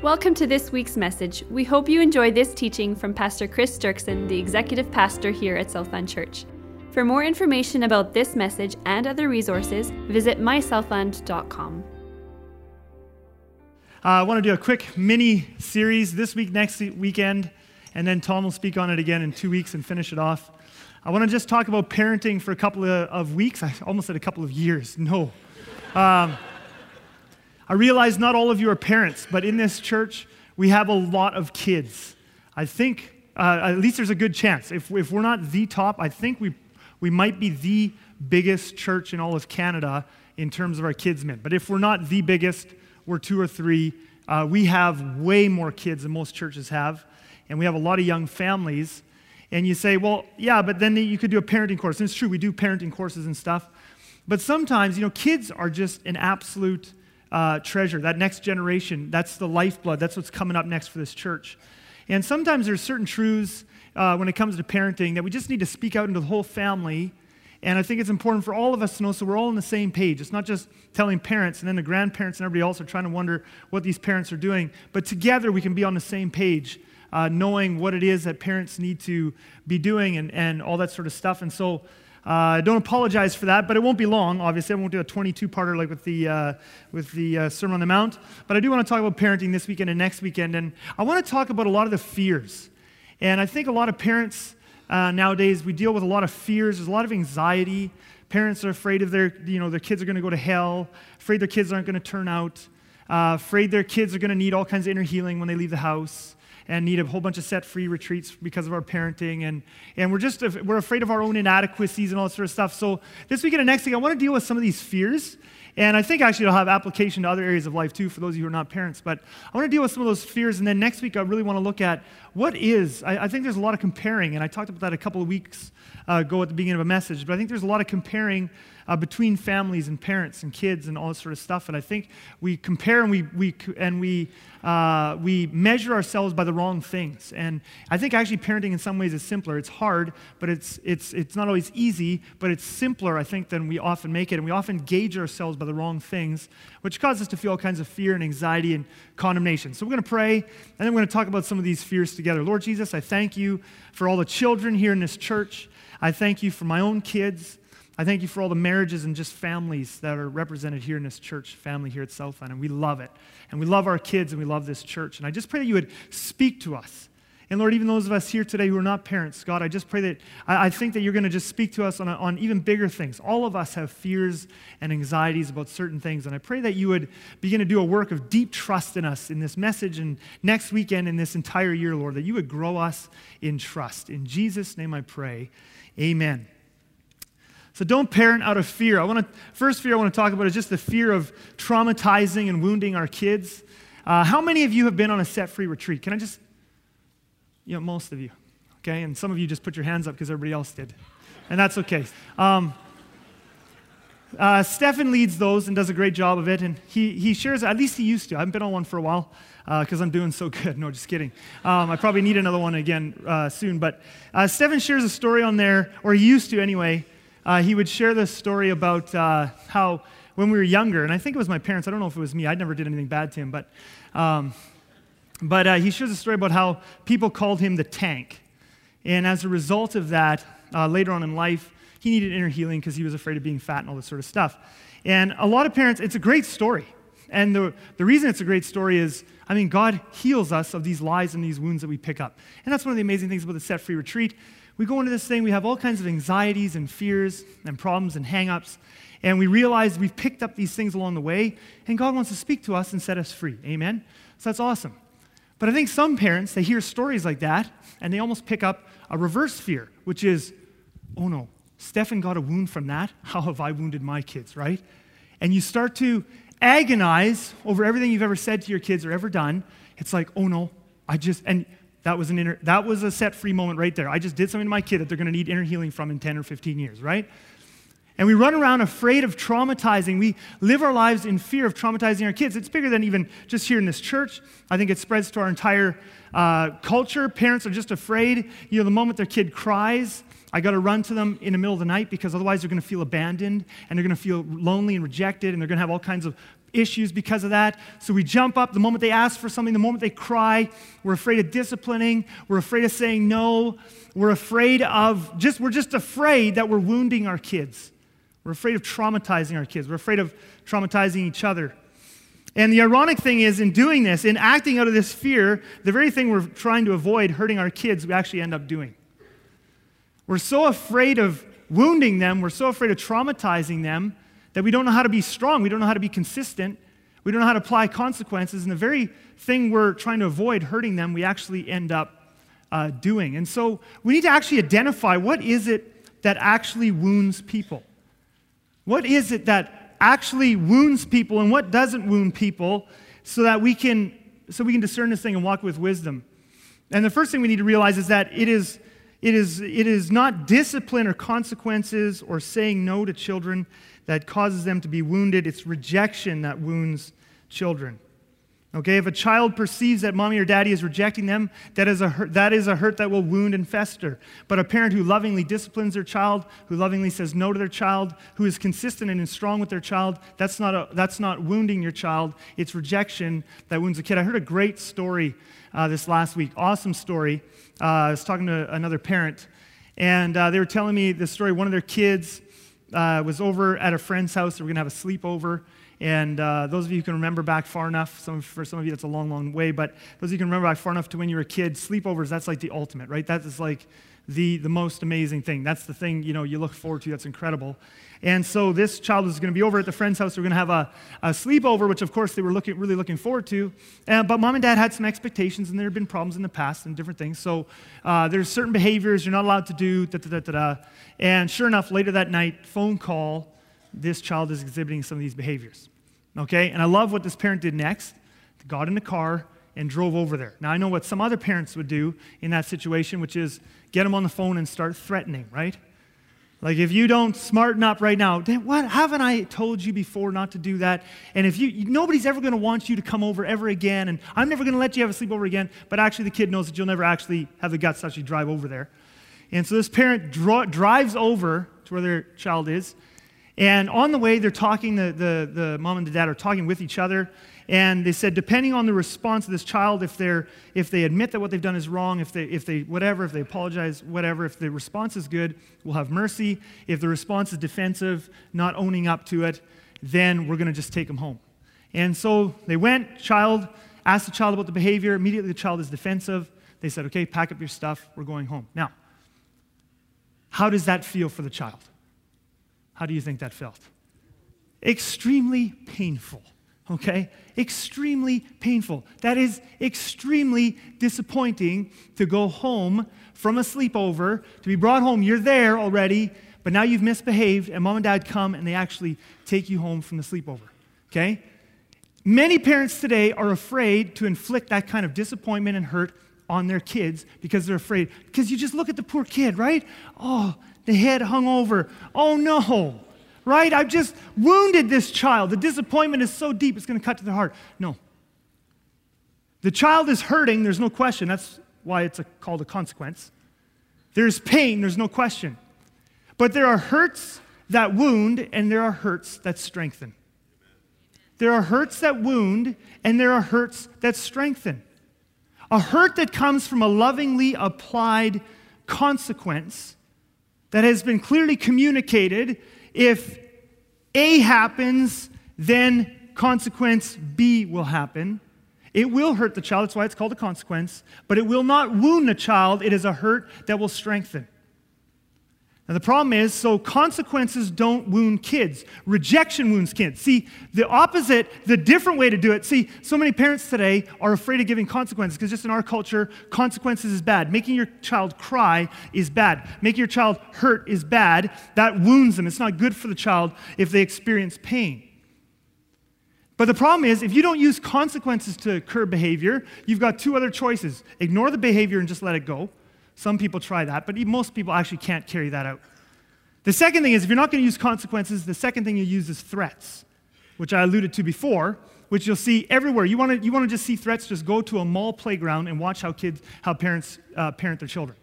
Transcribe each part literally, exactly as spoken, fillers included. Welcome to this week's message. We hope you enjoy this teaching from Pastor Chris Stirkson, the executive pastor here at Southland Church. For more information about this message and other resources, visit my southland dot com. Uh, I want to do a quick mini series this week, next weekend, and then Tom will speak on it again in two weeks and finish it off. I want to just talk about parenting for a couple of, of weeks. I almost said a couple of years. No. Um, I realize not all of you are parents, but in this church, we have a lot of kids. I think, uh, at least there's a good chance. If, if we're not the top, I think we, we might be the biggest church in all of Canada in terms of our kidsmen. But if we're not the biggest, we're two or three. Uh, we have way more kids than most churches have, and we have a lot of young families. And you say, well, yeah, but then you could do a parenting course. And it's true, we do parenting courses and stuff. But sometimes, you know, kids are just an absolute Uh, treasure, that next generation, that's the lifeblood, that's what's coming up next for this church. And sometimes there's certain truths uh, when it comes to parenting that we just need to speak out into the whole family, and I think it's important for all of us to know so we're all on the same page. It's not just telling parents and then the grandparents and everybody else are trying to wonder what these parents are doing, but together we can be on the same page, uh, knowing what it is that parents need to be doing and, and all that sort of stuff. And so I uh, don't apologize for that, but it won't be long, obviously. I won't do a twenty-two-parter like with the uh, with the uh, Sermon on the Mount, but I do want to talk about parenting this weekend and next weekend, and I want to talk about a lot of the fears. And I think a lot of parents uh, nowadays, we deal with a lot of fears. There's a lot of anxiety. Parents are afraid of their, you know, their kids are going to go to hell, afraid their kids aren't going to turn out, uh, afraid their kids are going to need all kinds of inner healing when they leave the house, and need a whole bunch of set free retreats because of our parenting, and, and we're just, we're afraid of our own inadequacies and all that sort of stuff. So this weekend and next week, I want to deal with some of these fears, and I think actually it'll have application to other areas of life too, for those of you who are not parents, but I want to deal with some of those fears, and then next week I really want to look at what is, I, I think there's a lot of comparing, and I talked about that a couple of weeks ago at the beginning of a message, but I think there's a lot of comparing uh, between families and parents and kids and all this sort of stuff, and I think we compare and we, we, and we, uh, we measure ourselves by the wrong things. And I think actually parenting in some ways is simpler. It's hard, but it's it's it's not always easy, but it's simpler, I think, than we often make it. And we often gauge ourselves by the wrong things, which causes us to feel all kinds of fear and anxiety and condemnation. So we're going to pray, and then we're going to talk about some of these fears together. Lord Jesus, I thank you for all the children here in this church. I thank you for my own kids. I thank you for all the marriages and just families that are represented here in this church family here at Southland, and we love it. And we love our kids, and we love this church. And I just pray that you would speak to us. And Lord, even those of us here today who are not parents, God, I just pray that, I, I think that you're going to just speak to us on, a, on even bigger things. All of us have fears and anxieties about certain things, and I pray that you would begin to do a work of deep trust in us in this message and next weekend and this entire year, Lord, that you would grow us in trust. In Jesus' name I pray, amen. So don't parent out of fear. I want to first fear I want to talk about is just the fear of traumatizing and wounding our kids. Uh, how many of you have been on a set free retreat? Can I just, you know, most of you, okay? And some of you just put your hands up because everybody else did, and that's okay. Um, uh, Stefan leads those and does a great job of it, and he he shares. At least he used to. I haven't been on one for a while because uh, I'm doing so good. No, just kidding. Um, I probably need another one again uh, soon. But uh, Stefan shares a story on there, or he used to anyway. Uh, he would share this story about uh, how when we were younger, and I think it was my parents, I don't know if it was me, I never did anything bad to him, but um, but uh, he shares a story about how people called him the tank. And as a result of that, uh, later on in life, he needed inner healing because he was afraid of being fat and all this sort of stuff. And a lot of parents, it's a great story. And the, the reason it's a great story is, I mean, God heals us of these lies and these wounds that we pick up. And that's one of the amazing things about the Set Free Retreat. We go into this thing, we have all kinds of anxieties and fears and problems and hang-ups, and we realize we've picked up these things along the way, and God wants to speak to us and set us free. Amen? So that's awesome. But I think some parents, they hear stories like that, and they almost pick up a reverse fear, which is, oh no, Stefan got a wound from that. How have I wounded my kids, right? And you start to agonize over everything you've ever said to your kids or ever done. It's like, oh no, I just... and. That was an inner, that was a set free moment right there. I just did something to my kid that they're going to need inner healing from in ten or fifteen years, right? And we run around afraid of traumatizing. We live our lives in fear of traumatizing our kids. It's bigger than even just here in this church. I think it spreads to our entire uh, culture. Parents are just afraid. You know, the moment their kid cries, I got to run to them in the middle of the night because otherwise they're going to feel abandoned and they're going to feel lonely and rejected and they're going to have all kinds of issues because of that. So we jump up the moment they ask for something, the moment they cry. We're afraid of disciplining. We're afraid of saying no. We're afraid of just, we're just afraid that we're wounding our kids. We're afraid of traumatizing our kids. We're afraid of traumatizing each other. And the ironic thing is, in doing this, in acting out of this fear, the very thing we're trying to avoid, hurting our kids, we actually end up doing. We're so afraid of wounding them, we're so afraid of traumatizing them, that we don't know how to be strong, we don't know how to be consistent, we don't know how to apply consequences, and the very thing we're trying to avoid, hurting them, we actually end up uh, doing. And so we need to actually identify what is it that actually wounds people. What is it that actually wounds people and what doesn't wound people so that we can, so we can discern this thing and walk with wisdom. And the first thing we need to realize is that it is, it is, it is not discipline or consequences or saying no to children that causes them to be wounded. It's rejection that wounds children. Okay, if a child perceives that mommy or daddy is rejecting them, that is a hurt, that is a hurt that will wound and fester. But a parent who lovingly disciplines their child, who lovingly says no to their child, who is consistent and strong with their child, that's not a, that's not wounding your child. It's rejection that wounds a kid. I heard a great story uh, this last week. Awesome story. Uh, I was talking to another parent, and uh, they were telling me this story. One of their kids uh, was over at a friend's house. They were going to have a sleepover. And uh, those of you who can remember back far enough, some, for some of you that's a long, long way, but those of you who can remember back far enough to when you were a kid, sleepovers, that's like the ultimate, right? That is like the, the most amazing thing. That's the thing, you know, you look forward to, that's incredible. And so this child was going to be over at the friend's house. They were going to have a, a sleepover, which of course they were looking, really looking forward to. Uh, but mom and dad had some expectations, and there had been problems in the past and different things. So uh, there's certain behaviors you're not allowed to do, da-da-da-da-da. And sure enough, later that night, phone call, this child is exhibiting some of these behaviors, okay? And I love what this parent did next. They got in the car and drove over there. Now, I know what some other parents would do in that situation, which is get them on the phone and start threatening, right? Like, if you don't smarten up right now, then what, haven't I told you before not to do that? And if you, nobody's ever going to want you to come over ever again, and I'm never going to let you have a sleepover again, but actually the kid knows that you'll never actually have the guts to actually drive over there. And so this parent dro- drives over to where their child is. And on the way, they're talking, the, the, the mom and the dad are talking with each other, and they said, depending on the response of this child, if they're, if they admit that what they've done is wrong, if they, if they, whatever, if they apologize, whatever, if the response is good, we'll have mercy. If the response is defensive, not owning up to it, then we're going to just take them home. And so they went, child, asked the child about the behavior. Immediately, the child is defensive. They said, okay, pack up your stuff. We're going home. Now, how does that feel for the child? How do you think that felt? Extremely painful, okay? Extremely painful. That is extremely disappointing to go home from a sleepover, to be brought home. You're there already, but now you've misbehaved, and mom and dad come, and they actually take you home from the sleepover, okay? Many parents today are afraid to inflict that kind of disappointment and hurt on their kids because they're afraid. Because you just look at the poor kid, right? Oh, the head hung over. Oh no, right? I've just wounded this child. The disappointment is so deep, it's going to cut to their heart. No. The child is hurting, there's no question. That's why it's a, called a consequence. There's pain, there's no question. But there are hurts that wound, and there are hurts that strengthen. There are hurts that wound, and there are hurts that strengthen. A hurt that comes from a lovingly applied consequence that has been clearly communicated. If A happens, then consequence B will happen. It will hurt the child, that's why it's called a consequence, but it will not wound the child. It is a hurt that will strengthen. Now the problem is, so consequences don't wound kids. Rejection wounds kids. See, the opposite, the different way to do it. See, so many parents today are afraid of giving consequences because just in our culture, consequences is bad. Making your child cry is bad. Making your child hurt is bad. That wounds them. It's not good for the child if they experience pain. But the problem is, if you don't use consequences to curb behavior, you've got two other choices. Ignore the behavior and just let it go. Some people try that, but most people actually can't carry that out. The second thing is, if you're not going to use consequences, the second thing you use is threats, which I alluded to before, which you'll see everywhere. You want to you want to just see threats, just go to a mall playground and watch how kids, how parents uh, parent their children.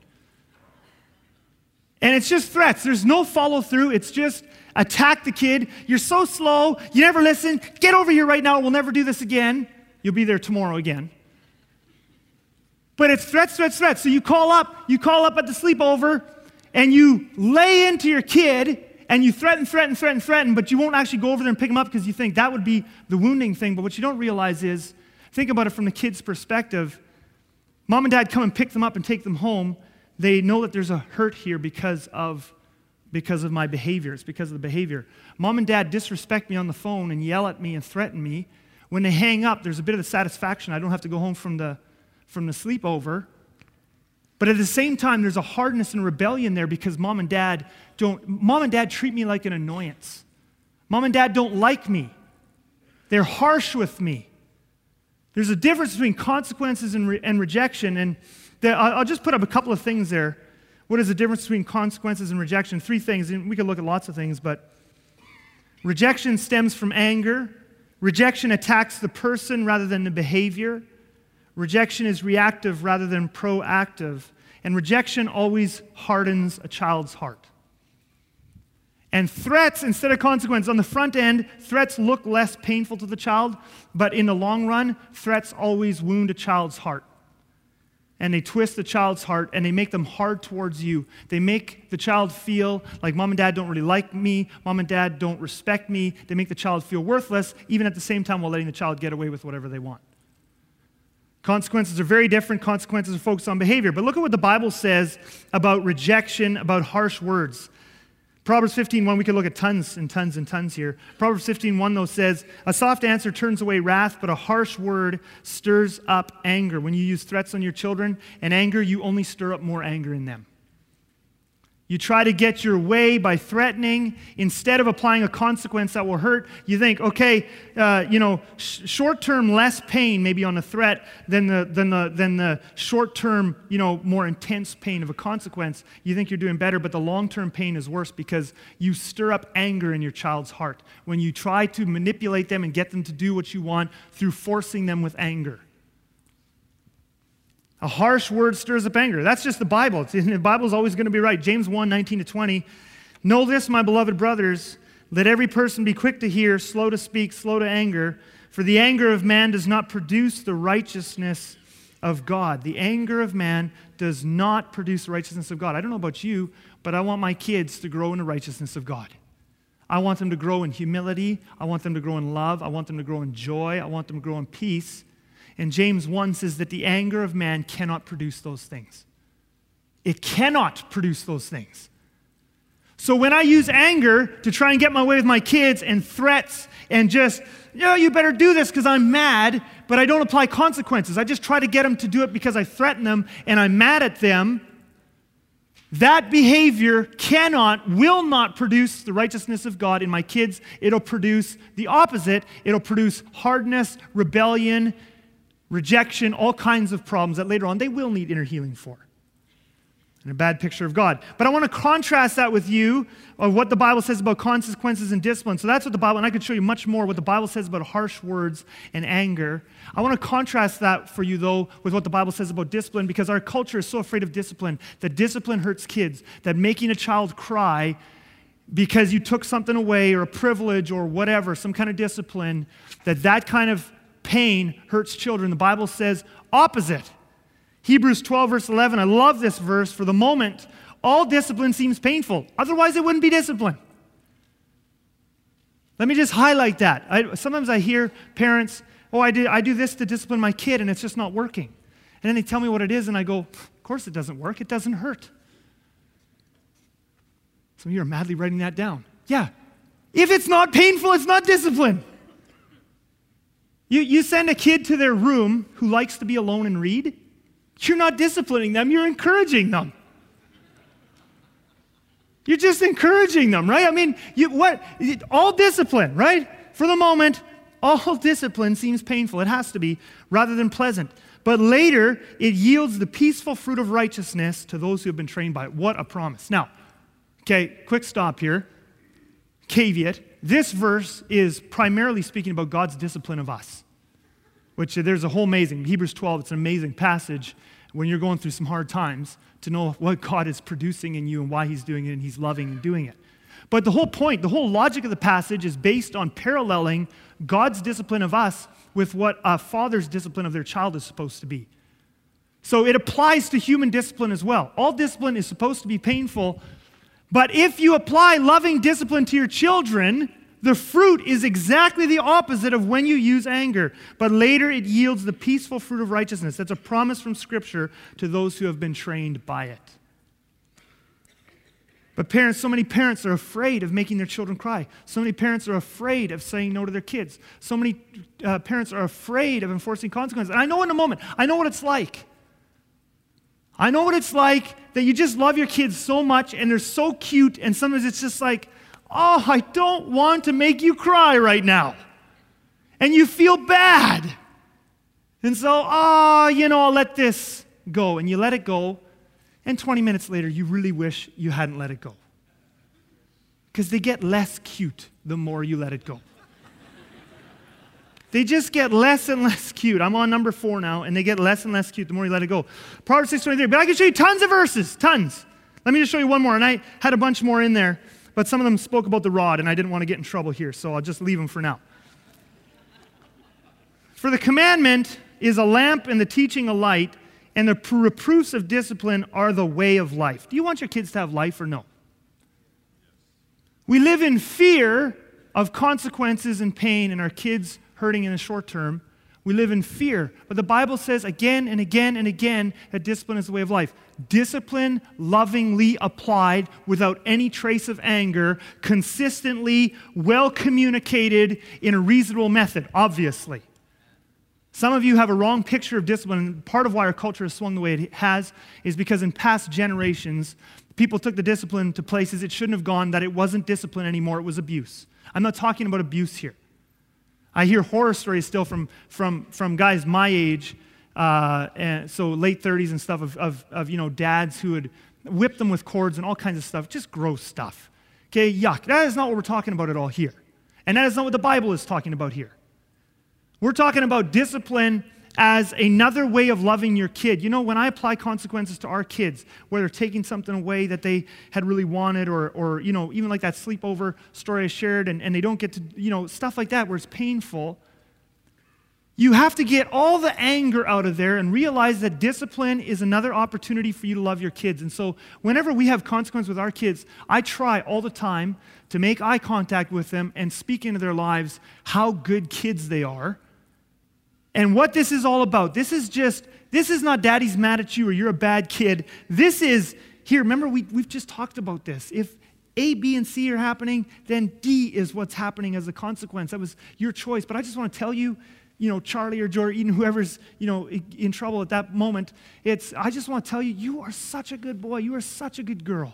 And it's just threats. There's no follow through. It's just attack the kid. You're so slow. You never listen. Get over here right now. We'll never do this again. You'll be there tomorrow again. But it's threats, threats, threats. So you call up. You call up at the sleepover, and you lay into your kid, and you threaten, threaten, threaten, threaten, but you won't actually go over there and pick them up because you think that would be the wounding thing. But what you don't realize is, think about it from the kid's perspective. Mom and dad come and pick them up and take them home. They know that there's a hurt here because of, because of my behavior. It's because of the behavior. Mom and dad disrespect me on the phone and yell at me and threaten me. When they hang up, there's a bit of a satisfaction. I don't have to go home from the, from the sleepover. But at the same time, there's a hardness and rebellion there because mom and dad don't, mom and dad treat me like an annoyance. Mom and dad don't like me. They're harsh with me. There's a difference between consequences and, re- and rejection. And there, I'll, I'll just put up a couple of things there. What is the difference between consequences and rejection? Three things, and we could look at lots of things, but rejection stems from anger. Rejection attacks the person rather than the behavior. Rejection is reactive rather than proactive. And rejection always hardens a child's heart. And threats instead of consequence. On the front end, threats look less painful to the child, but in the long run, threats always wound a child's heart. And they twist the child's heart, and they make them hard towards you. They make the child feel like mom and dad don't really like me, mom and dad don't respect me. They make the child feel worthless, even at the same time while letting the child get away with whatever they want. Consequences are very different. Consequences are focused on behavior. But look at what the Bible says about rejection, about harsh words. Proverbs fifteen one, we could look at tons and tons and tons here. Proverbs fifteen one, though, says, a soft answer turns away wrath, but a harsh word stirs up anger. When you use threats on your children and anger, you only stir up more anger in them. You try to get your way by threatening. Instead of applying a consequence that will hurt, you think, okay, uh, you know, sh- short-term less pain maybe on a threat than the, than the, than the short-term, you know, more intense pain of a consequence. You think you're doing better, but the long-term pain is worse because you stir up anger in your child's heart when you try to manipulate them and get them to do what you want through forcing them with anger. A harsh word stirs up anger. That's just the Bible. It's, the Bible's always going to be right. James one, nineteen to twenty. Know this, my beloved brothers, let every person be quick to hear, slow to speak, slow to anger, for the anger of man does not produce the righteousness of God. The anger of man does not produce the righteousness of God. I don't know about you, but I want my kids to grow in the righteousness of God. I want them to grow in humility. I want them to grow in love. I want them to grow in joy. I want them to grow in peace. And James one says that the anger of man cannot produce those things. It cannot produce those things. So when I use anger to try and get my way with my kids and threats and just, you know, you better do this because I'm mad, but I don't apply consequences. I just try to get them to do it because I threaten them and I'm mad at them. That behavior cannot, will not produce the righteousness of God in my kids. It'll produce the opposite. It'll produce hardness, rebellion, rejection, all kinds of problems that later on they will need inner healing for. And a bad picture of God. But I want to contrast that with you of what the Bible says about consequences and discipline. So that's what the Bible, and I could show you much more what the Bible says about harsh words and anger. I want to contrast that for you, though, with what the Bible says about discipline, because our culture is so afraid of discipline that discipline hurts kids, that making a child cry because you took something away or a privilege or whatever, some kind of discipline, that that kind of pain hurts children. The Bible says opposite. Hebrews twelve, verse eleven. I love this verse. For the moment, all discipline seems painful. Otherwise, it wouldn't be discipline. Let me just highlight that. I, sometimes I hear parents, oh, I do, I do this to discipline my kid, and it's just not working. And then they tell me what it is, and I go, of course it doesn't work. It doesn't hurt. Some of you are madly writing that down. Yeah. If it's not painful, it's not discipline. You, you send a kid to their room who likes to be alone and read, you're not disciplining them, you're encouraging them. You're just encouraging them, right? I mean, you, what? All discipline, right? For the moment, all discipline seems painful. It has to be, rather than pleasant. But later, it yields the peaceful fruit of righteousness to those who have been trained by it. What a promise. Now, okay, quick stop here. Caveat. This verse is primarily speaking about God's discipline of us, which there's a whole amazing, Hebrews twelve, it's an amazing passage when you're going through some hard times to know what God is producing in you and why he's doing it and he's loving and doing it. But the whole point, the whole logic of the passage is based on paralleling God's discipline of us with what a father's discipline of their child is supposed to be. So it applies to human discipline as well. All discipline is supposed to be painful, but if you apply loving discipline to your children, the fruit is exactly the opposite of when you use anger, but later it yields the peaceful fruit of righteousness. That's a promise from Scripture to those who have been trained by it. But parents, so many parents are afraid of making their children cry. So many parents are afraid of saying no to their kids. So many uh, parents are afraid of enforcing consequences. And I know in a moment, I know what it's like. I know what it's like that you just love your kids so much and they're so cute and sometimes it's just like, oh, I don't want to make you cry right now. And you feel bad. And so, oh, you know, I'll let this go. And you let it go. And twenty minutes later, you really wish you hadn't let it go. Because they get less cute the more you let it go. They just get less and less cute. I'm on number four now, and they get less and less cute the more you let it go. Proverbs six twenty-three, but I can show you tons of verses, tons. Let me just show you one more, and I had a bunch more in there, but some of them spoke about the rod, and I didn't want to get in trouble here, so I'll just leave them for now. For the commandment is a lamp and the teaching a light, and the reproofs of discipline are the way of life. Do you want your kids to have life or no? We live in fear of consequences and pain and our kids hurting in the short term. We live in fear. But the Bible says again and again and again that discipline is the way of life. Discipline lovingly applied without any trace of anger, consistently, well communicated in a reasonable method, obviously. Some of you have a wrong picture of discipline, and part of why our culture has swung the way it has is because in past generations, people took the discipline to places it shouldn't have gone, that it wasn't discipline anymore, it was abuse. I'm not talking about abuse here. I hear horror stories still from, from, from guys my age, uh, and so late thirties and stuff, of, of, of you know, dads who would whip them with cords and all kinds of stuff, just gross stuff. Okay, yuck. That is not what we're talking about at all here. And that is not what the Bible is talking about here. We're talking about discipline as another way of loving your kid. You know, when I apply consequences to our kids, whether taking something away that they had really wanted or, or you know, even like that sleepover story I shared and, and they don't get to, you know, stuff like that where it's painful, you have to get all the anger out of there and realize that discipline is another opportunity for you to love your kids. And so whenever we have consequence with our kids, I try all the time to make eye contact with them and speak into their lives how good kids they are. And what this is all about, this is just, this is not daddy's mad at you or you're a bad kid. This is, here, remember we, we've just talked about this. If A, B, and C are happening, then D is what's happening as a consequence. That was your choice. But I just want to tell you, you know, Charlie or Joe or Eden, whoever's, you know, in trouble at that moment, it's, I just want to tell you, you are such a good boy. You are such a good girl.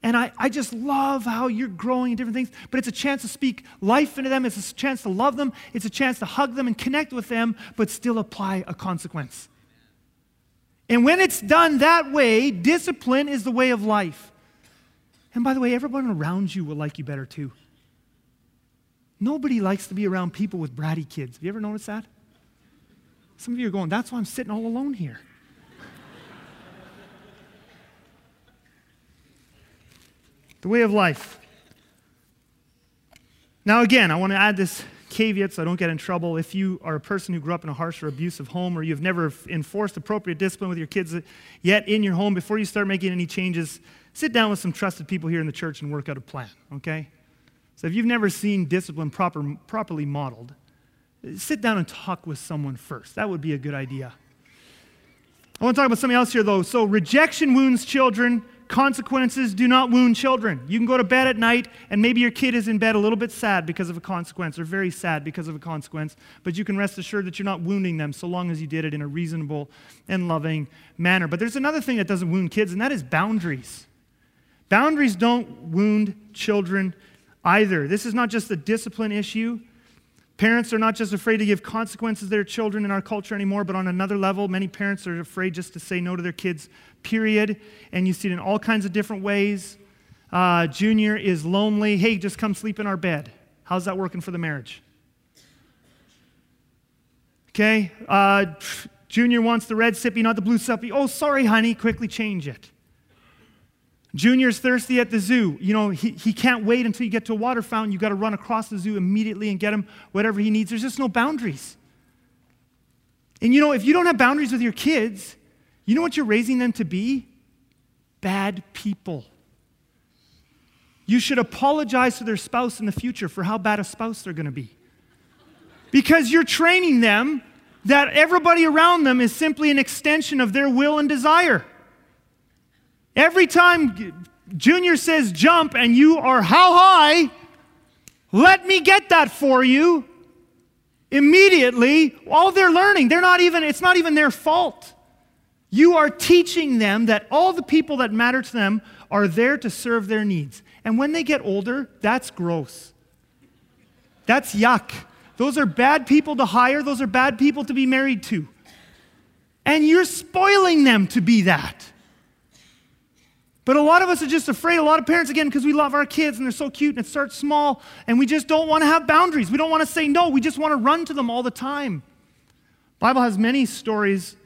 And I, I just love how you're growing in different things, but it's a chance to speak life into them. It's a chance to love them. It's a chance to hug them and connect with them, but still apply a consequence. And when it's done that way, discipline is the way of life. And by the way, everyone around you will like you better too. Nobody likes to be around people with bratty kids. Have you ever noticed that? Some of you are going, that's why I'm sitting all alone here. The way of life. Now again, I want to add this caveat so I don't get in trouble. If you are a person who grew up in a harsh or abusive home or you've never enforced appropriate discipline with your kids yet in your home, before you start making any changes, sit down with some trusted people here in the church and work out a plan, okay? So if you've never seen discipline proper, properly modeled, sit down and talk with someone first. That would be a good idea. I want to talk about something else here though. So rejection wounds children. Consequences do not wound children. You can go to bed at night and maybe your kid is in bed a little bit sad because of a consequence or very sad because of a consequence, but you can rest assured that you're not wounding them so long as you did it in a reasonable and loving manner. But there's another thing that doesn't wound kids, and that is boundaries. Boundaries don't wound children either. This is not just a discipline issue. Parents are not just afraid to give consequences to their children in our culture anymore, but on another level, many parents are afraid just to say no to their kids, period. And you see it in all kinds of different ways. Uh, junior is lonely. Hey, just come sleep in our bed. How's that working for the marriage? Okay. Uh, junior wants the red sippy, not the blue sippy. Oh, sorry, honey. Quickly change it. Junior's thirsty at the zoo. You know, he, he can't wait until you get to a water fountain. You've got to run across the zoo immediately and get him whatever he needs. There's just no boundaries. And you know, if you don't have boundaries with your kids, you know what you're raising them to be? Bad people. You should apologize to their spouse in the future for how bad a spouse they're going to be. Because you're training them that everybody around them is simply an extension of their will and desire. Every time Junior says jump and you are how high, let me get that for you, immediately, all they're learning, they're not even, it's not even their fault. You are teaching them that all the people that matter to them are there to serve their needs. And when they get older, that's gross. That's yuck. Those are bad people to hire. Those are bad people to be married to. And you're spoiling them to be that. But a lot of us are just afraid. A lot of parents, again, because we love our kids and they're so cute and it starts small and we just don't want to have boundaries. We don't want to say no. We just want to run to them all the time. The Bible has many stories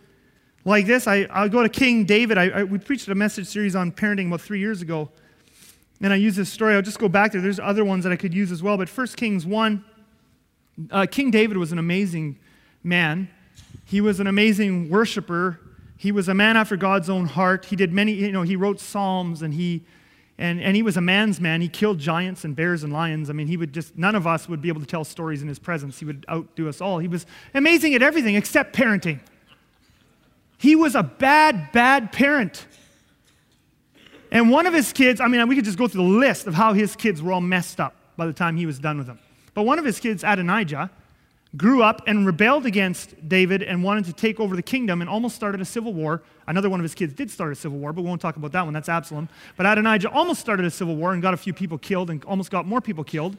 like this. I, I'll go to King David. I, I, we preached a message series on parenting about three years ago. And I used this story. I'll just go back there. There's other ones that I could use as well. But First Kings one. Uh, King David was an amazing man. He was an amazing worshiper. He was a man after God's own heart. He did many, you know, he wrote psalms and he, and, and he was a man's man. He killed giants and bears and lions. I mean, he would just, none of us would be able to tell stories in his presence. He would outdo us all. He was amazing at everything except parenting. He was a bad, bad parent. And one of his kids, I mean, we could just go through the list of how his kids were all messed up by the time he was done with them. But one of his kids, Adonijah, grew up and rebelled against David and wanted to take over the kingdom and almost started a civil war. Another one of his kids did start a civil war, but we won't talk about that one. That's Absalom. But Adonijah almost started a civil war and got a few people killed and almost got more people killed.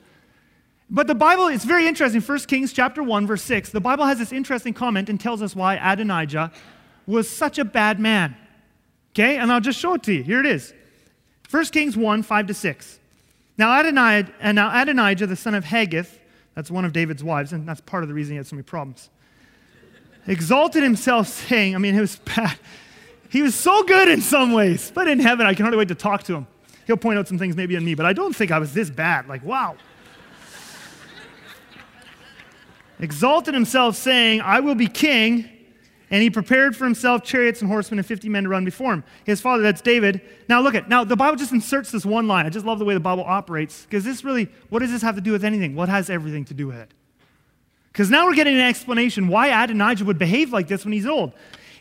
But the Bible, it's very interesting. First Kings chapter one, verse six, the Bible has this interesting comment and tells us why Adonijah was such a bad man. Okay? And I'll just show it to you. Here it is. First Kings one, five to six. Now Adonijah, and now Adonijah, the son of Haggith, that's one of David's wives, and that's part of the reason he had so many problems, exalted himself, saying, I mean, it was bad. He was so good in some ways, but in heaven, I can hardly wait to talk to him. He'll point out some things maybe on me, but I don't think I was this bad. Like, wow. Exalted himself, saying, I will be king. And he prepared for himself chariots and horsemen and fifty men to run before him. His father, that's David. Now look at, now the Bible just inserts this one line. I just love the way the Bible operates. Because this really, what does this have to do with anything? Well, it has everything to do with it. Because now we're getting an explanation why Adonijah would behave like this when he's old.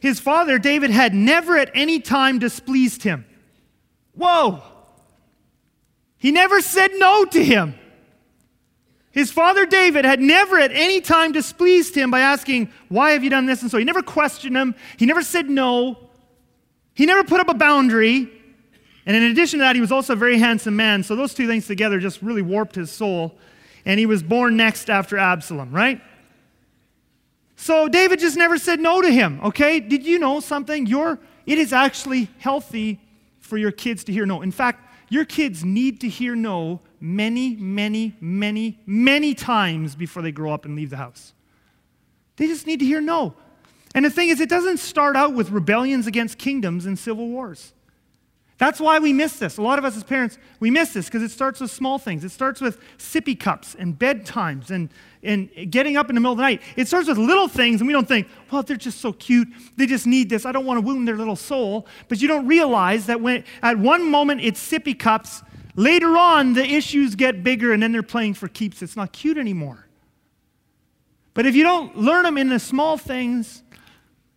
His father, David, had never at any time displeased him. Whoa! He never said no to him. His father David had never at any time displeased him by asking, why have you done this? And so he never questioned him. He never said no. He never put up a boundary. And in addition to that, he was also a very handsome man. So those two things together just really warped his soul. And he was born next after Absalom, right? So David just never said no to him, okay? Did you know something? Your, it is actually healthy for your kids to hear no. In fact, your kids need to hear no many, many, many, many times before they grow up and leave the house. They just need to hear no. And the thing is, it doesn't start out with rebellions against kingdoms and civil wars. That's why we miss this. A lot of us as parents, we miss this because it starts with small things. It starts with sippy cups and bedtimes and, and getting up in the middle of the night. It starts with little things, and we don't think, well, they're just so cute. They just need this. I don't want to wound their little soul. But you don't realize that when at one moment it's sippy cups, later on the issues get bigger, and then they're playing for keeps. It's not cute anymore. But if you don't learn them in the small things,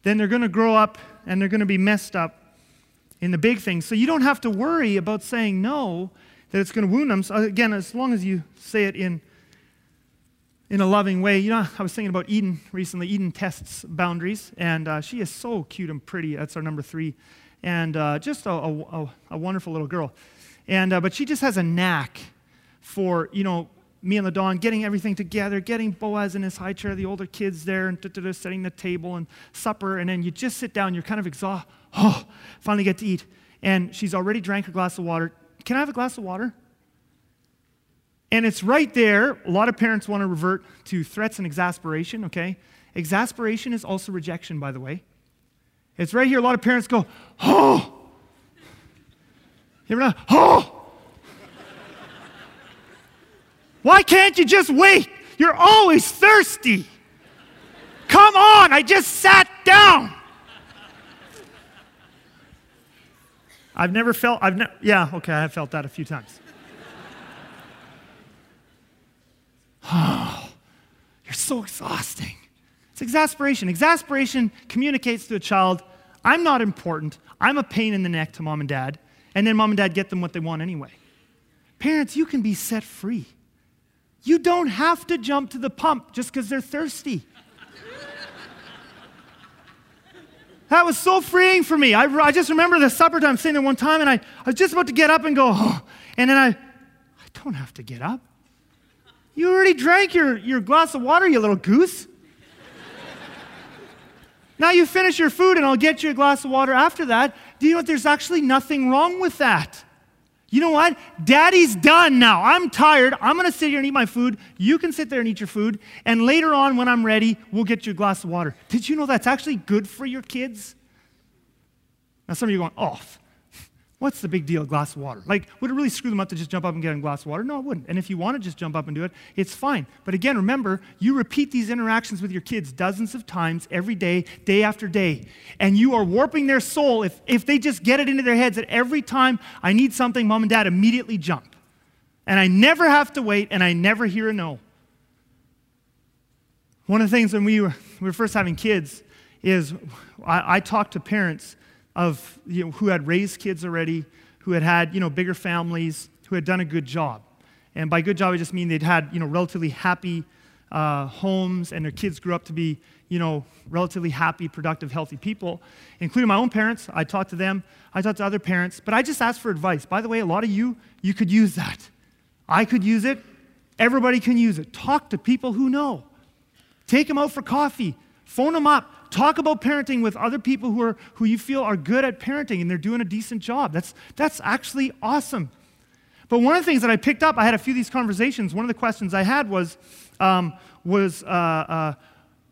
then they're going to grow up, and they're going to be messed up in the big things. So you don't have to worry about saying no, that it's going to wound them. So again, as long as you say it in, in a loving way. You know, I was thinking about Eden recently. Eden tests boundaries, and uh, she is so cute and pretty. That's our number three. And uh, just a, a, a wonderful little girl. And uh, but she just has a knack for, you know, me and the Dawn getting everything together, getting Boaz in his high chair, the older kids there, and da-da-da, setting the table and supper. And then you just sit down. You're kind of exhausted. Oh, finally get to eat. And she's already drank a glass of water. Can I have a glass of water? And it's right there. A lot of parents want to revert to threats and exasperation, okay? Exasperation is also rejection, by the way. It's right here. A lot of parents go, oh. You ever know? Oh! Why can't you just wait? You're always thirsty. Come on, I just sat down. I've never felt, I've never, yeah, okay, I have felt that a few times. Oh, you're so exhausting. It's exasperation. Exasperation communicates to a child, I'm not important. I'm a pain in the neck to mom and dad. And then mom and dad get them what they want anyway. Parents, you can be set free. You don't have to jump to the pump just because they're thirsty. That was so freeing for me. I, I just remember the supper time, sitting there one time, and I, I was just about to get up and go, oh, and then I, I don't have to get up. You already drank your, your glass of water, you little goose. Now you finish your food, and I'll get you a glass of water after that. Do you know what? There's actually nothing wrong with that. You know what? Daddy's done now. I'm tired. I'm going to sit here and eat my food. You can sit there and eat your food. And later on, when I'm ready, we'll get you a glass of water. Did you know that's actually good for your kids? Now, some of you are going, off. Oh, what's the big deal, a glass of water? Like, would it really screw them up to just jump up and get a glass of water? No, it wouldn't. And if you want to just jump up and do it, it's fine. But again, remember, you repeat these interactions with your kids dozens of times every day, day after day. And you are warping their soul if, if they just get it into their heads that every time I need something, mom and dad immediately jump. And I never have to wait, and I never hear a no. One of the things when we were, we were first having kids is I, I talked to parents of you know, who had raised kids already, who had had you know bigger families, who had done a good job. And by good job, I just mean they'd had you know relatively happy uh, homes, and their kids grew up to be you know relatively happy, productive, healthy people, including my own parents. I talked to them. I talked to other parents, but I just asked for advice. By the way, a lot of you, you could use that. I could use it. Everybody can use it. Talk to people who know. Take them out for coffee. Phone them up. Talk about parenting with other people who are who you feel are good at parenting and they're doing a decent job. That's that's actually awesome. But one of the things that I picked up, I had a few of these conversations. One of the questions I had was, um, was uh, uh,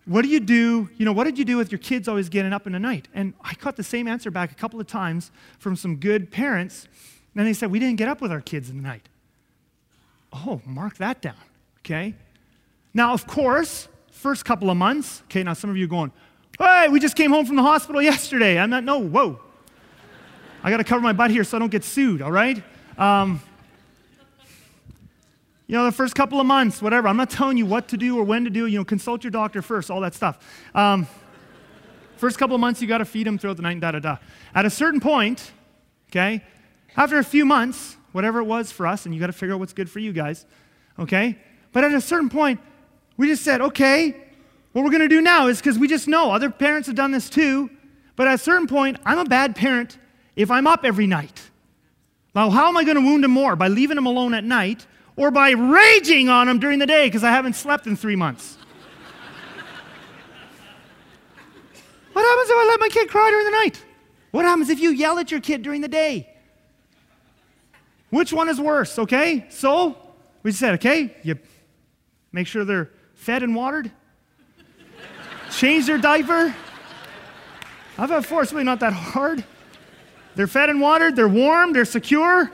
what do you do? You know, what did you do with your kids always getting up in the night? And I got the same answer back a couple of times from some good parents, and they said we didn't get up with our kids in the night. Oh, mark that down. Okay. Now, of course, first couple of months. Okay. Now, some of you are going, hey, we just came home from the hospital yesterday. I'm not, no, whoa. I got to cover my butt here so I don't get sued, all right? Um, you know, the first couple of months, whatever. I'm not telling you what to do or when to do. You know, consult your doctor first, all that stuff. Um, first couple of months, you got to feed them throughout the night and da-da-da. At a certain point, okay, after a few months, whatever it was for us, and you got to figure out what's good for you guys, okay? But at a certain point, we just said, okay, what we're going to do now is because we just know other parents have done this too, but at a certain point, I'm a bad parent if I'm up every night. Now, how am I going to wound him more? By leaving him alone at night or by raging on him during the day because I haven't slept in three months? What happens if I let my kid cry during the night? What happens if you yell at your kid during the day? Which one is worse, okay? So we said, okay, you make sure they're fed and watered. Change their diaper. I've had four, it's really not that hard. They're fed and watered, they're warm, they're secure.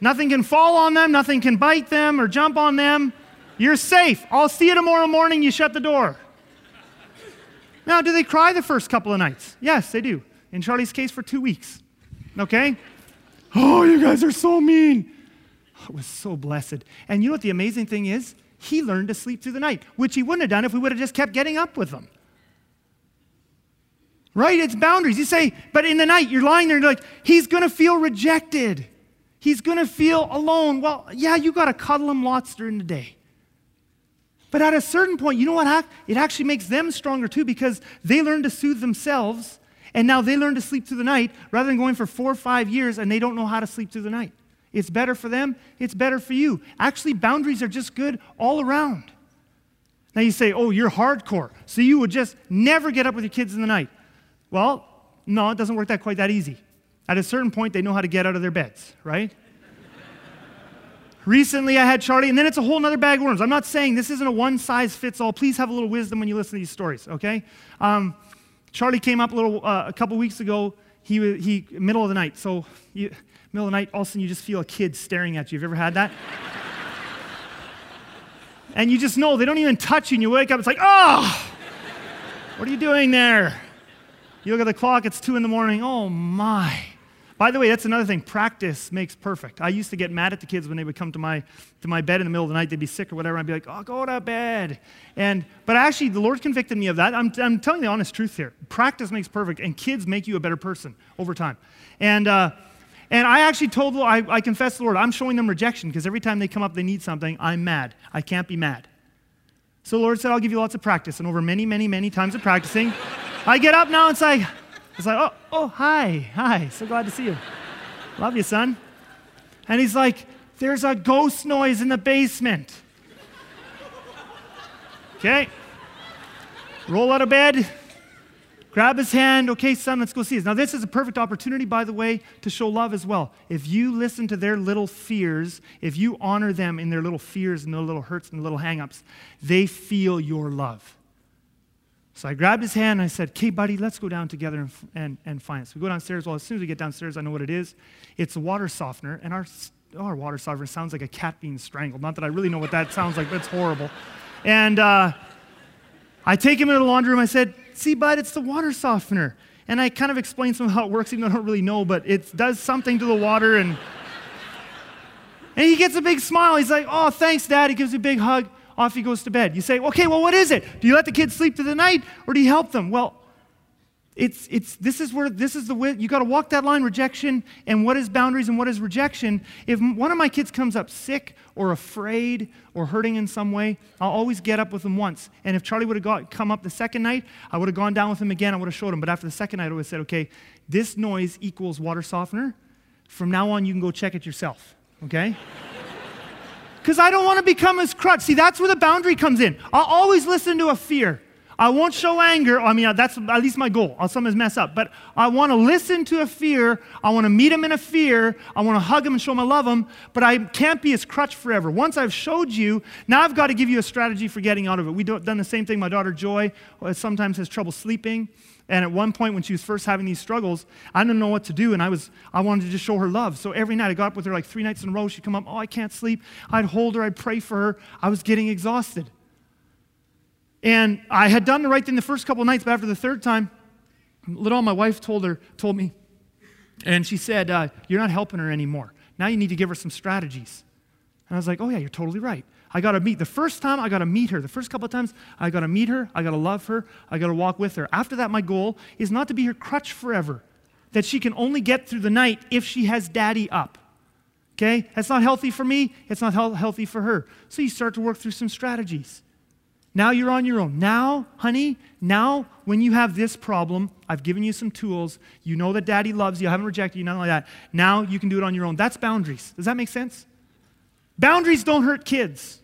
Nothing can fall on them, nothing can bite them or jump on them. You're safe. I'll see you tomorrow morning, you shut the door. Now, do they cry the first couple of nights? Yes, they do. In Charlie's case, for two weeks. Okay? Oh, you guys are so mean. Oh, it was so blessed. And you know what the amazing thing is? He learned to sleep through the night, which he wouldn't have done if we would have just kept getting up with them. Right? It's boundaries. You say, but in the night, you're lying there and you're like, he's going to feel rejected. He's going to feel alone. Well, yeah, you got to cuddle him lots during the day. But at a certain point, you know what? It actually makes them stronger too because they learn to soothe themselves and now they learn to sleep through the night rather than going for four or five years and they don't know how to sleep through the night. It's better for them. It's better for you. Actually, boundaries are just good all around. Now you say, oh, you're hardcore. So you would just never get up with your kids in the night. Well, no, it doesn't work that quite that easy. At a certain point, they know how to get out of their beds, right? Recently, I had Charlie, and then it's a whole other bag of worms. I'm not saying this isn't a one-size-fits-all. Please have a little wisdom when you listen to these stories, okay? Um, Charlie came up a little, uh, a couple weeks ago. he was, he, middle of the night, so you, middle of the night, all of a sudden you just feel a kid staring at you. Have you ever had that? And you just know, they don't even touch you, and you wake up, it's like, oh, what are you doing there? You look at the clock, it's two in the morning, oh my. By the way, that's another thing, practice makes perfect. I used to get mad at the kids when they would come to my, to my bed in the middle of the night, they'd be sick or whatever, and I'd be like, oh, go to bed. And, but actually, the Lord convicted me of that. I'm, I'm telling you the honest truth here. Practice makes perfect, and kids make you a better person over time. And, uh, and I actually told the Lord, I, I confessed to the Lord, I'm showing them rejection, because every time they come up, they need something, I'm mad. I can't be mad. So the Lord said, I'll give you lots of practice, and over many, many, many times of practicing, I get up now, and it's like, It's like, oh, oh, hi, hi, so glad to see you. Love you, son. And he's like, there's a ghost noise in the basement. Okay. Roll out of bed, grab his hand. Okay, son, let's go see this. Now, this is a perfect opportunity, by the way, to show love as well. If you listen to their little fears, if you honor them in their little fears and their little hurts and their little hang-ups, they feel your love. So I grabbed his hand and I said, okay, buddy, let's go down together and, and, and find it. So we go downstairs. Well, as soon as we get downstairs, I know what it is. It's a water softener, and our, our water softener sounds like a cat being strangled. Not that I really know what that sounds like, but it's horrible. And uh, I take him into the laundry room. I said, see, bud, it's the water softener. And I kind of explained some of how it works, even though I don't really know, but it does something to the water. And, and he gets a big smile. He's like, oh, thanks, Dad. He gives me a big hug. Off he goes to bed. You say, okay, well, what is it? Do you let the kids sleep through the night, or do you help them? Well, it's, it's, this is where, this is the way, you got to walk that line, rejection, and what is boundaries, and what is rejection. If one of my kids comes up sick, or afraid, or hurting in some way, I'll always get up with them once. And if Charlie would have got, come up the second night, I would have gone down with him again, I would have showed him. But after the second night, I would have said, okay, this noise equals water softener. From now on, you can go check it yourself, okay? Because I don't want to become his crutch. See, that's where the boundary comes in. I'll always listen to a fear. I won't show anger. I mean, that's at least my goal. I'll sometimes mess up. But I want to listen to a fear. I want to meet him in a fear. I want to hug him and show him I love him. But I can't be his crutch forever. Once I've showed you, now I've got to give you a strategy for getting out of it. We've done the same thing. My daughter, Joy, sometimes has trouble sleeping. And at one point when she was first having these struggles, I didn't know what to do, and I was I wanted to just show her love. So every night I got up with her like three nights in a row. She'd come up, oh, I can't sleep. I'd hold her. I'd pray for her. I was getting exhausted. And I had done the right thing the first couple of nights, but after the third time, little my wife told her, told me, and she said, uh, you're not helping her anymore. Now you need to give her some strategies. And I was like, oh, yeah, you're totally right. I got to meet, the first time I got to meet her, the first couple of times I got to meet her, I got to love her, I got to walk with her. After that, my goal is not to be her crutch forever, that she can only get through the night if she has daddy up, okay? That's not healthy for me, it's not he- healthy for her. So you start to work through some strategies. Now you're on your own. Now, honey, now when you have this problem, I've given you some tools, you know that daddy loves you, I haven't rejected you, nothing like that. Now you can do it on your own. That's boundaries. Does that make sense? Boundaries don't hurt kids,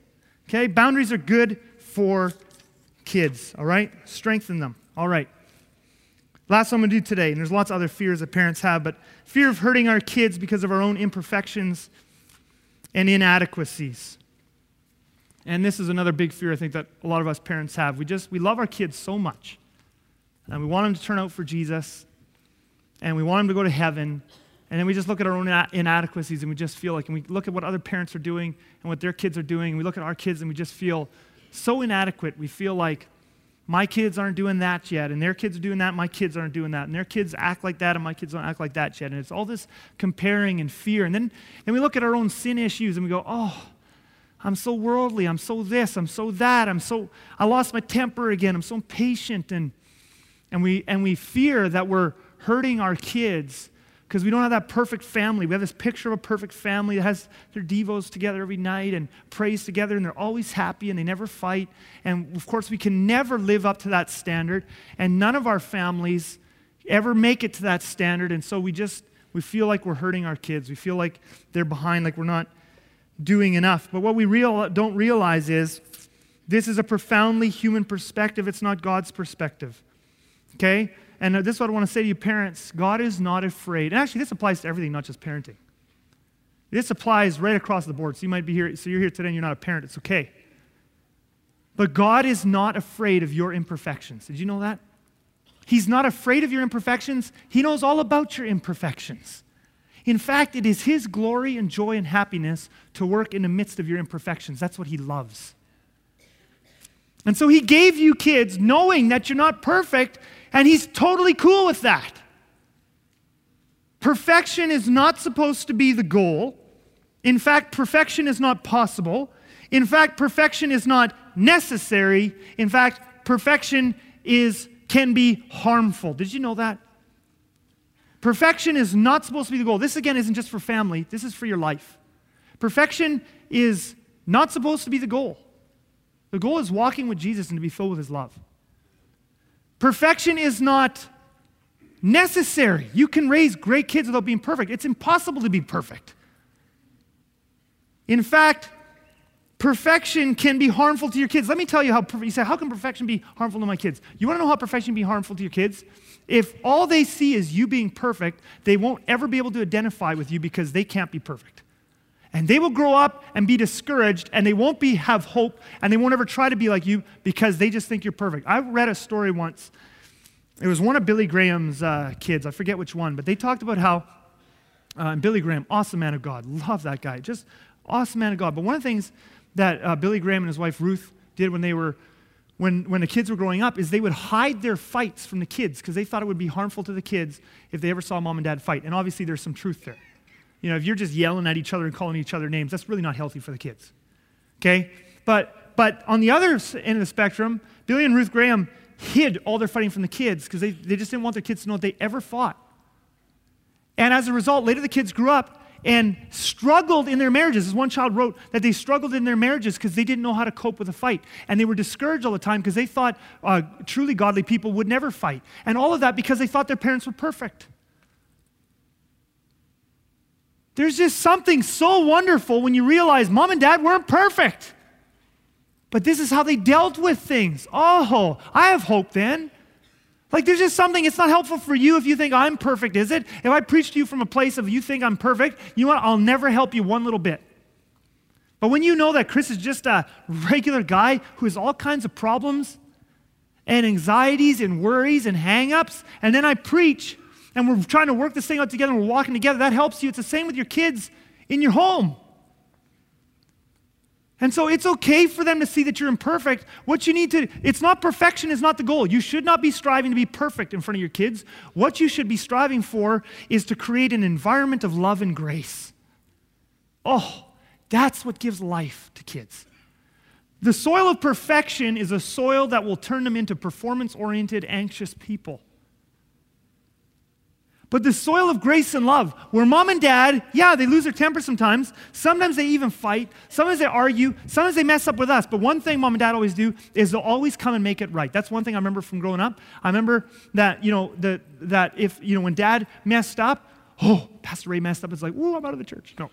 okay? Boundaries are good for kids, all right? Strengthen them, all right. Last one I'm gonna do today, and there's lots of other fears that parents have, but fear of hurting our kids because of our own imperfections and inadequacies. And this is another big fear I think that a lot of us parents have. We just, we love our kids so much, and we want them to turn out for Jesus, and we want them to go to heaven, and then we just look at our own inadequacies and we just feel like, and we look at what other parents are doing and what their kids are doing, and we look at our kids and we just feel so inadequate. We feel like my kids aren't doing that yet, and their kids are doing that, and my kids aren't doing that, and their kids act like that, and my kids don't act like that yet. And it's all this comparing and fear. And then, then we look at our own sin issues and we go, oh, I'm so worldly, I'm so this, I'm so that, I'm so, I lost my temper again, I'm so impatient. And, and, we, and we fear that we're hurting our kids because we don't have that perfect family. We have this picture of a perfect family that has their devos together every night and prays together, and they're always happy and they never fight. And of course, we can never live up to that standard, and none of our families ever make it to that standard. And so we just, we feel like we're hurting our kids. We feel like they're behind, like we're not doing enough. But what we real, don't realize is this is a profoundly human perspective. It's not God's perspective, okay? And this is what I want to say to you parents. God is not afraid. And actually, this applies to everything, not just parenting. This applies right across the board. So you might be here, so you're here today and you're not a parent. It's okay. But God is not afraid of your imperfections. Did you know that? He's not afraid of your imperfections. He knows all about your imperfections. In fact, it is His glory and joy and happiness to work in the midst of your imperfections. That's what He loves. And so He gave you kids knowing that you're not perfect, and He's totally cool with that. Perfection is not supposed to be the goal. In fact, perfection is not possible. In fact, perfection is not necessary. In fact, perfection is can be harmful. Did you know that? Perfection is not supposed to be the goal. This, again, isn't just for family. This is for your life. Perfection is not supposed to be the goal. The goal is walking with Jesus and to be filled with His love. Perfection is not necessary. You can raise great kids without being perfect. It's impossible to be perfect. In fact, perfection can be harmful to your kids. Let me tell you how, you say, how can perfection be harmful to my kids? You want to know how perfection can be harmful to your kids? If all they see is you being perfect, they won't ever be able to identify with you because they can't be perfect. And they will grow up and be discouraged, and they won't be, have hope, and they won't ever try to be like you because they just think you're perfect. I read a story once. It was one of Billy Graham's uh, kids. I forget which one, but they talked about how, uh, and Billy Graham, awesome man of God. Love that guy. Just awesome man of God. But one of the things that uh, Billy Graham and his wife Ruth did when they were, when, when the kids were growing up is they would hide their fights from the kids because they thought it would be harmful to the kids if they ever saw mom and dad fight. And obviously there's some truth there. You know, if you're just yelling at each other and calling each other names, that's really not healthy for the kids, okay? But, but on the other end of the spectrum, Billy and Ruth Graham hid all their fighting from the kids because they, they just didn't want their kids to know they ever fought. And as a result, later the kids grew up and struggled in their marriages. As one child wrote, that they struggled in their marriages because they didn't know how to cope with a fight. And they were discouraged all the time because they thought uh, truly godly people would never fight. And all of that because they thought their parents were perfect. There's just something so wonderful when you realize mom and dad weren't perfect. But this is how they dealt with things. Oh, I have hope then. Like, there's just something, it's not helpful for you if you think I'm perfect, is it? If I preach to you from a place of you think I'm perfect, you know what, I'll never help you one little bit. But when you know that Chris is just a regular guy who has all kinds of problems and anxieties and worries and hang-ups, and then I preach, and we're trying to work this thing out together, and we're walking together, that helps you. It's the same with your kids in your home. And so it's okay for them to see that you're imperfect. What you need to, it's not perfection is not the goal. You should not be striving to be perfect in front of your kids. What you should be striving for is to create an environment of love and grace. Oh, that's what gives life to kids. The soil of perfection is a soil that will turn them into performance-oriented, anxious people. But the soil of grace and love, where mom and dad, yeah, they lose their temper sometimes. Sometimes they even fight. Sometimes they argue. Sometimes they mess up with us. But one thing mom and dad always do is they'll always come and make it right. That's one thing I remember from growing up. I remember that, you know, the, that if, you know, when dad messed up, oh, Pastor Ray messed up. It's like, ooh, I'm out of the church. No.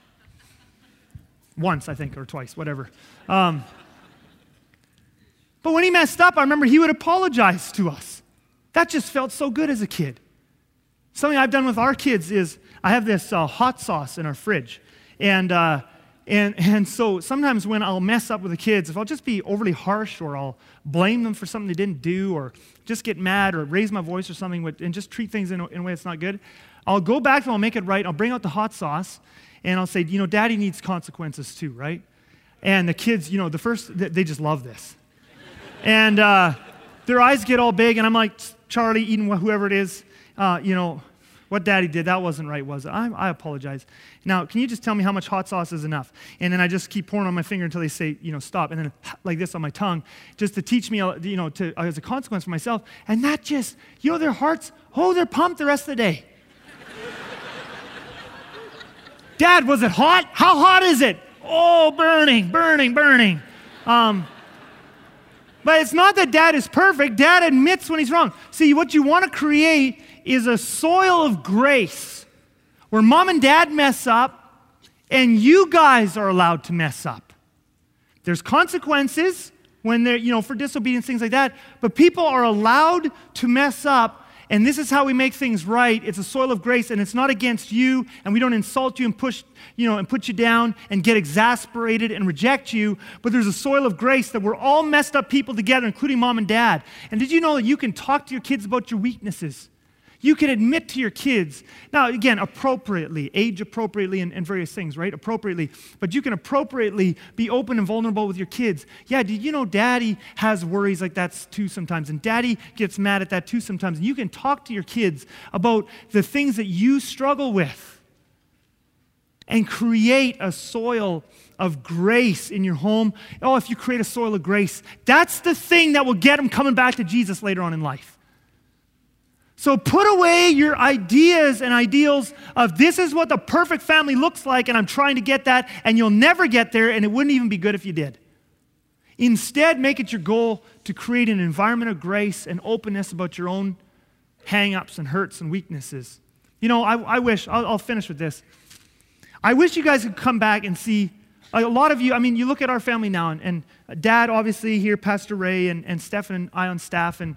Once, I think, or twice, whatever. Um, but when he messed up, I remember he would apologize to us. That just felt so good as a kid. Something I've done with our kids is I have this uh, hot sauce in our fridge. And, uh, and, and so sometimes when I'll mess up with the kids, if I'll just be overly harsh or I'll blame them for something they didn't do or just get mad or raise my voice or something and just treat things in a, in a way that's not good, I'll go back and I'll make it right. I'll bring out the hot sauce and I'll say, you know, Daddy needs consequences too, right? And the kids, you know, the first, they just love this. And uh, their eyes get all big and I'm like, Charlie, Eden, whoever it is, uh, you know, what Daddy did, that wasn't right, was it? I, I apologize. Now, can you just tell me how much hot sauce is enough? And then I just keep pouring on my finger until they say, you know, stop. And then like this on my tongue, just to teach me, you know, to, as a consequence for myself. And that just, you know, their hearts, oh, they're pumped the rest of the day. Dad, was it hot? How hot is it? Oh, burning, burning, burning. Um, but it's not that Dad is perfect. Dad admits when he's wrong. See, what you want to create is a soil of grace where mom and dad mess up and you guys are allowed to mess up. There's consequences when they're, you know, for disobedience, things like that, but people are allowed to mess up and this is how we make things right. It's a soil of grace, and it's not against you, and we don't insult you and push, you know, and put you down and get exasperated and reject you, but there's a soil of grace that we're all messed up people together, including mom and dad. And did you know that you can talk to your kids about your weaknesses? You can admit to your kids, now again, appropriately, age appropriately and, and various things, right? Appropriately, but you can appropriately be open and vulnerable with your kids. Yeah, did you know daddy has worries like that too sometimes, and daddy gets mad at that too sometimes, and you can talk to your kids about the things that you struggle with and create a soil of grace in your home. Oh, if you create a soil of grace, that's the thing that will get them coming back to Jesus later on in life. So put away your ideas and ideals of this is what the perfect family looks like, and I'm trying to get that, and you'll never get there, and it wouldn't even be good if you did. Instead, make it your goal to create an environment of grace and openness about your own hang-ups and hurts and weaknesses. You know, I, I wish, I'll, I'll finish with this. I wish you guys could come back and see, like a lot of you, I mean, you look at our family now, and, and Dad, obviously, here, Pastor Ray, and, and Stefan and I on staff, and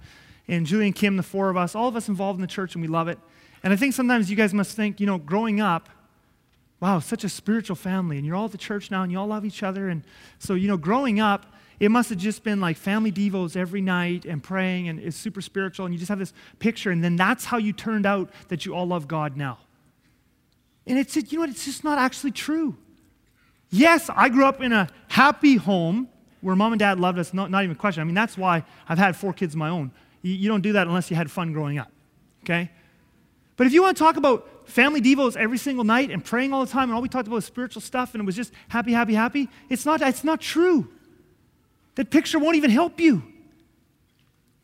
and Julie and Kim, the four of us, all of us involved in the church, and we love it. And I think sometimes you guys must think, you know, growing up, wow, such a spiritual family, and you're all at the church now, and you all love each other. And so, you know, growing up, it must have just been like family devos every night and praying, and it's super spiritual, and you just have this picture, and then that's how you turned out that you all love God now. And it's, you know what, it's just not actually true. Yes, I grew up in a happy home where mom and dad loved us, not, not even a question. I mean, that's why I've had four kids of my own. You don't do that unless you had fun growing up, okay? But if you want to talk about family devos every single night and praying all the time and all we talked about was spiritual stuff and it was just happy, happy, happy, it's not, it's not true. That picture won't even help you.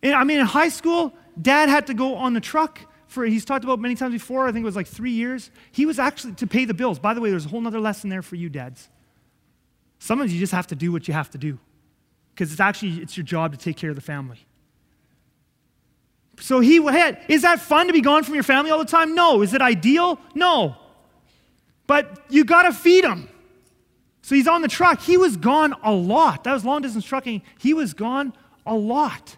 And, I mean, in high school, Dad had to go on the truck for, he's talked about many times before, I think it was like three years. He was actually, to pay the bills. By the way, there's a whole other lesson there for you, dads. Sometimes you just have to do what you have to do because it's actually, it's your job to take care of the family. So he had, is that fun to be gone from your family all the time? No. Is it ideal? No. But you got to feed him. So he's on the truck. He was gone a lot. That was long distance trucking. He was gone a lot.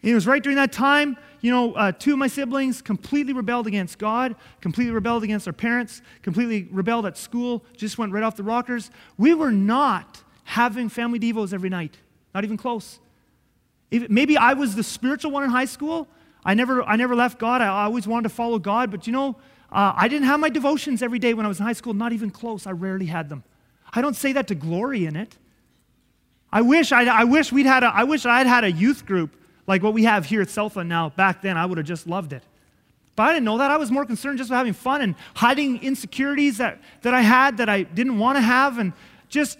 And it was right during that time, you know, uh, two of my siblings completely rebelled against God, completely rebelled against their parents, completely rebelled at school, just went right off the rockers. We were not having family devos every night. Not even close. If, maybe I was the spiritual one in high school. I never, I never left God. I, I always wanted to follow God. But you know, uh, I didn't have my devotions every day when I was in high school. Not even close. I rarely had them. I don't say that to glory in it. I wish I, I wish we'd had a, I wish I'd had a youth group like what we have here at Southland now. Back then, I would have just loved it. But I didn't know that. I was more concerned just with having fun and hiding insecurities that, that I had that I didn't want to have and just.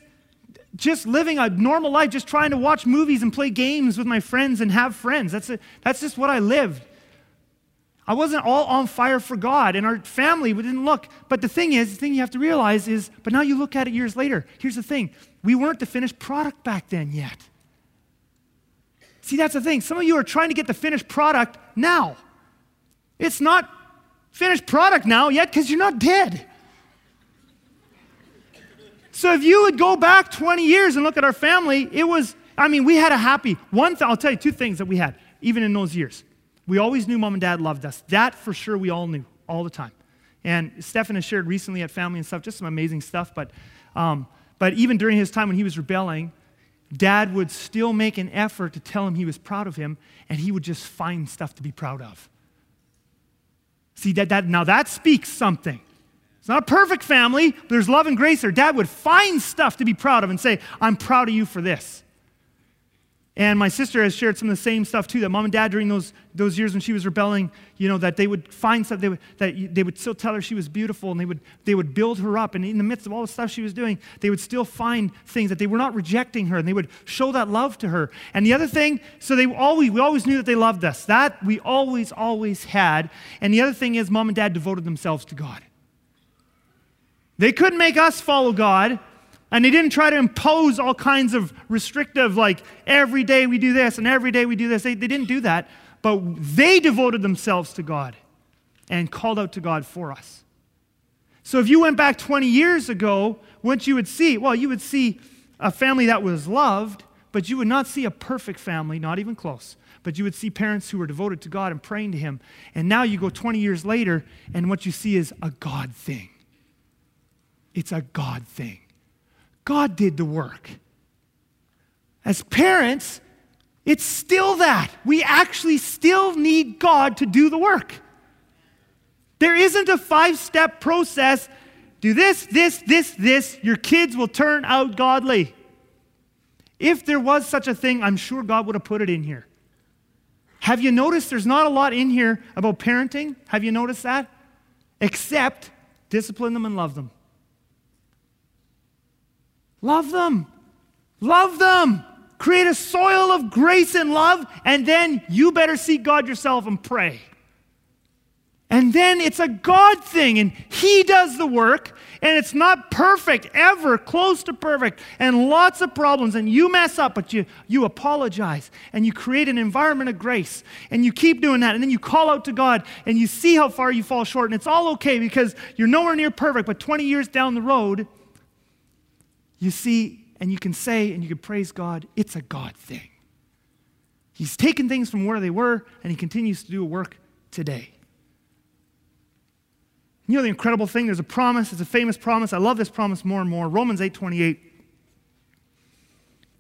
Just living a normal life, just trying to watch movies and play games with my friends and have friends. That's, a, that's just what I lived. I wasn't all on fire for God, and our family, we didn't look. But the thing is, the thing you have to realize is, but now you look at it years later. Here's the thing. We weren't the finished product back then yet. See, that's the thing. Some of you are trying to get the finished product now. It's not finished product now yet because you're not dead. So if you would go back twenty years and look at our family, it was, I mean, we had a happy, one thing, I'll tell you two things that we had, even in those years. We always knew mom and dad loved us. That for sure we all knew, all the time. And Stefan has shared recently at family and stuff, just some amazing stuff, but, um, but even during his time when he was rebelling, Dad would still make an effort to tell him he was proud of him, and he would just find stuff to be proud of. See, that, that now that speaks something. It's not a perfect family, but there's love and grace there. Dad would find stuff to be proud of and say, I'm proud of you for this. And my sister has shared some of the same stuff too, that mom and dad during those, those years when she was rebelling, you know, that they would find stuff, they would, that they would still tell her she was beautiful, and they would, they would build her up. And in the midst of all the stuff she was doing, they would still find things that they were not rejecting her, and they would show that love to her. And the other thing, so they always, we always knew that they loved us. That we always, always had. And the other thing is mom and dad devoted themselves to God. They couldn't make us follow God, and they didn't try to impose all kinds of restrictive, like, every day we do this, and every day we do this. They, they didn't do that, but they devoted themselves to God and called out to God for us. So if you went back twenty years ago, what you would see, well, you would see a family that was loved, but you would not see a perfect family, not even close. but you would see parents who were devoted to God and praying to him. And now you go twenty years later, and what you see is a God thing. It's a God thing. God did the work. As parents, it's still that. We actually still need God to do the work. There isn't a five-step process. Do this, this, this, this. Your kids will turn out godly. If there was such a thing, I'm sure God would have put it in here. Have you noticed there's not a lot in here about parenting? Have you noticed that? Except discipline them and love them. Love them. Love them. Create a soil of grace and love, and then you better seek God yourself and pray. And then it's a God thing, and he does the work, and it's not perfect, ever close to perfect, and lots of problems, and you mess up, but you, you apologize, and you create an environment of grace, and you keep doing that, and then you call out to God, and you see how far you fall short, and it's all okay because you're nowhere near perfect, but twenty years down the road, you see, and you can say, and you can praise God, it's a God thing. He's taken things from where they were, and he continues to do a work today. You know the incredible thing? There's a promise. It's a famous promise. I love this promise more and more. Romans eight twenty-eight.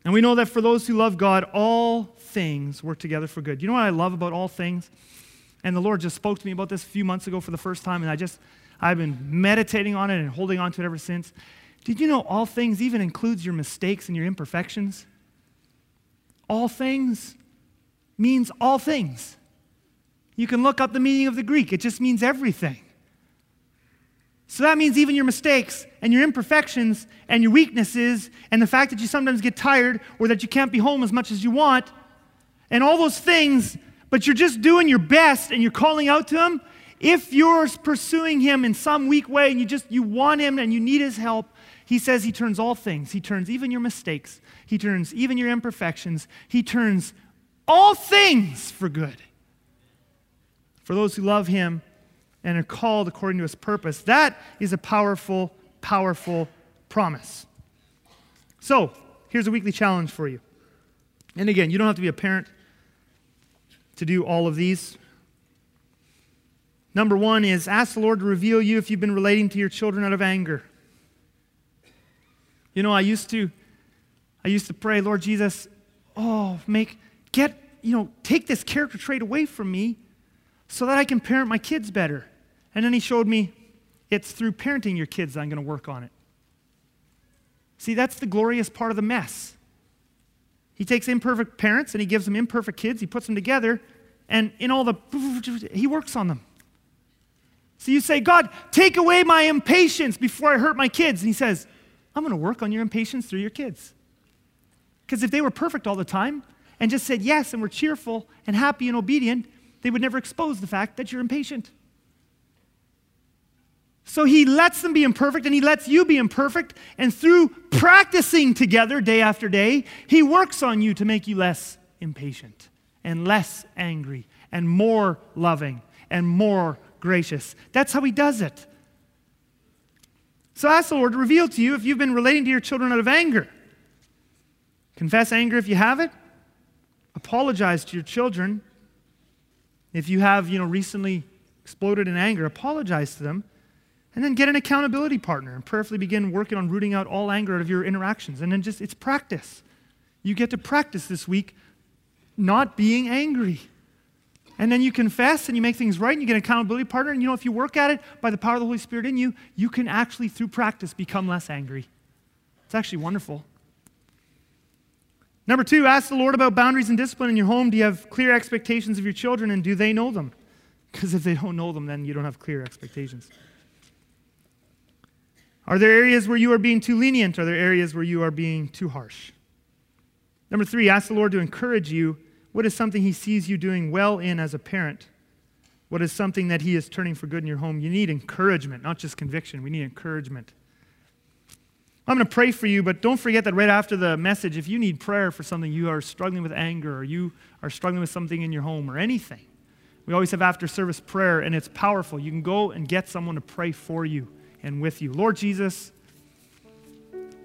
And we know that for those who love God, all things work together for good. You know what I love about all things? And the Lord just spoke to me about this a few months ago for the first time, and I just, I've been meditating on it and holding on to it ever since. Did you know all things even includes your mistakes and your imperfections? All things means all things. You can look up the meaning of the Greek. It just means everything. So that means even your mistakes and your imperfections and your weaknesses and the fact that you sometimes get tired or that you can't be home as much as you want and all those things, but you're just doing your best and you're calling out to him. If you're pursuing him in some weak way and you just you want him and you need his help, he says he turns all things. He turns even your mistakes. He turns even your imperfections. He turns all things for good. For those who love him, and are called according to his purpose. That is a powerful, powerful promise. So, here's a weekly challenge for you. And again, you don't have to be a parent to do all of these. Number one is ask the Lord to reveal you if you've been relating to your children out of anger. You know, I used to, I used to pray, Lord Jesus, oh, make, get, you know, take this character trait away from me so that I can parent my kids better. And then he showed me, it's through parenting your kids that I'm going to work on it. See, that's the glorious part of the mess. He takes imperfect parents and he gives them imperfect kids, he puts them together, and in all the, he works on them. So you say, God, take away my impatience before I hurt my kids. And he says, I'm going to work on your impatience through your kids. Because if they were perfect all the time and just said yes and were cheerful and happy and obedient, they would never expose the fact that you're impatient. So he lets them be imperfect, and he lets you be imperfect, and through practicing together day after day, he works on you to make you less impatient, and less angry, and more loving, and more gracious. That's how he does it. So ask the Lord to reveal to you if you've been relating to your children out of anger. Confess anger if you have it. Apologize to your children. If you have, you know, recently exploded in anger, apologize to them. And then get an accountability partner and prayerfully begin working on rooting out all anger out of your interactions. And then just, it's practice. You get to practice this week not being angry. And then you confess and you make things right and you get an accountability partner. And you know, if you work at it by the power of the Holy Spirit in you, you can actually, through practice, become less angry. It's actually wonderful. Number two, ask the Lord about boundaries and discipline in your home. Do you have clear expectations of your children, and do they know them? Because if they don't know them, then you don't have clear expectations. Are there areas where you are being too lenient? Are there areas where you are being too harsh? Number three, ask the Lord to encourage you. What is something he sees you doing well in as a parent? What is something that he is turning for good in your home? You need encouragement, not just conviction. We need encouragement. I'm going to pray for you, but don't forget that right after the message, if you need prayer for something, you are struggling with anger or you are struggling with something in your home or anything, we always have after-service prayer, and it's powerful. You can go and get someone to pray for you and with you. Lord Jesus,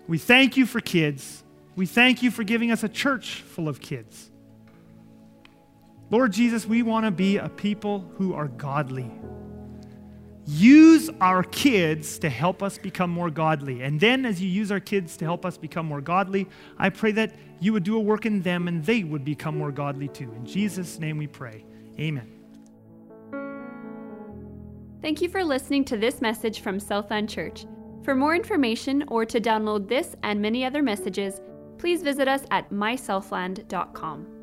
we thank you for kids. We thank you for giving us a church full of kids. Lord Jesus, we want to be a people who are godly. Use our kids to help us become more godly. And then as you use our kids to help us become more godly, I pray that you would do a work in them and they would become more godly too. In Jesus' name we pray. Amen. Thank you for listening to this message from Southland Church. For more information or to download this and many other messages, please visit us at my southland dot com.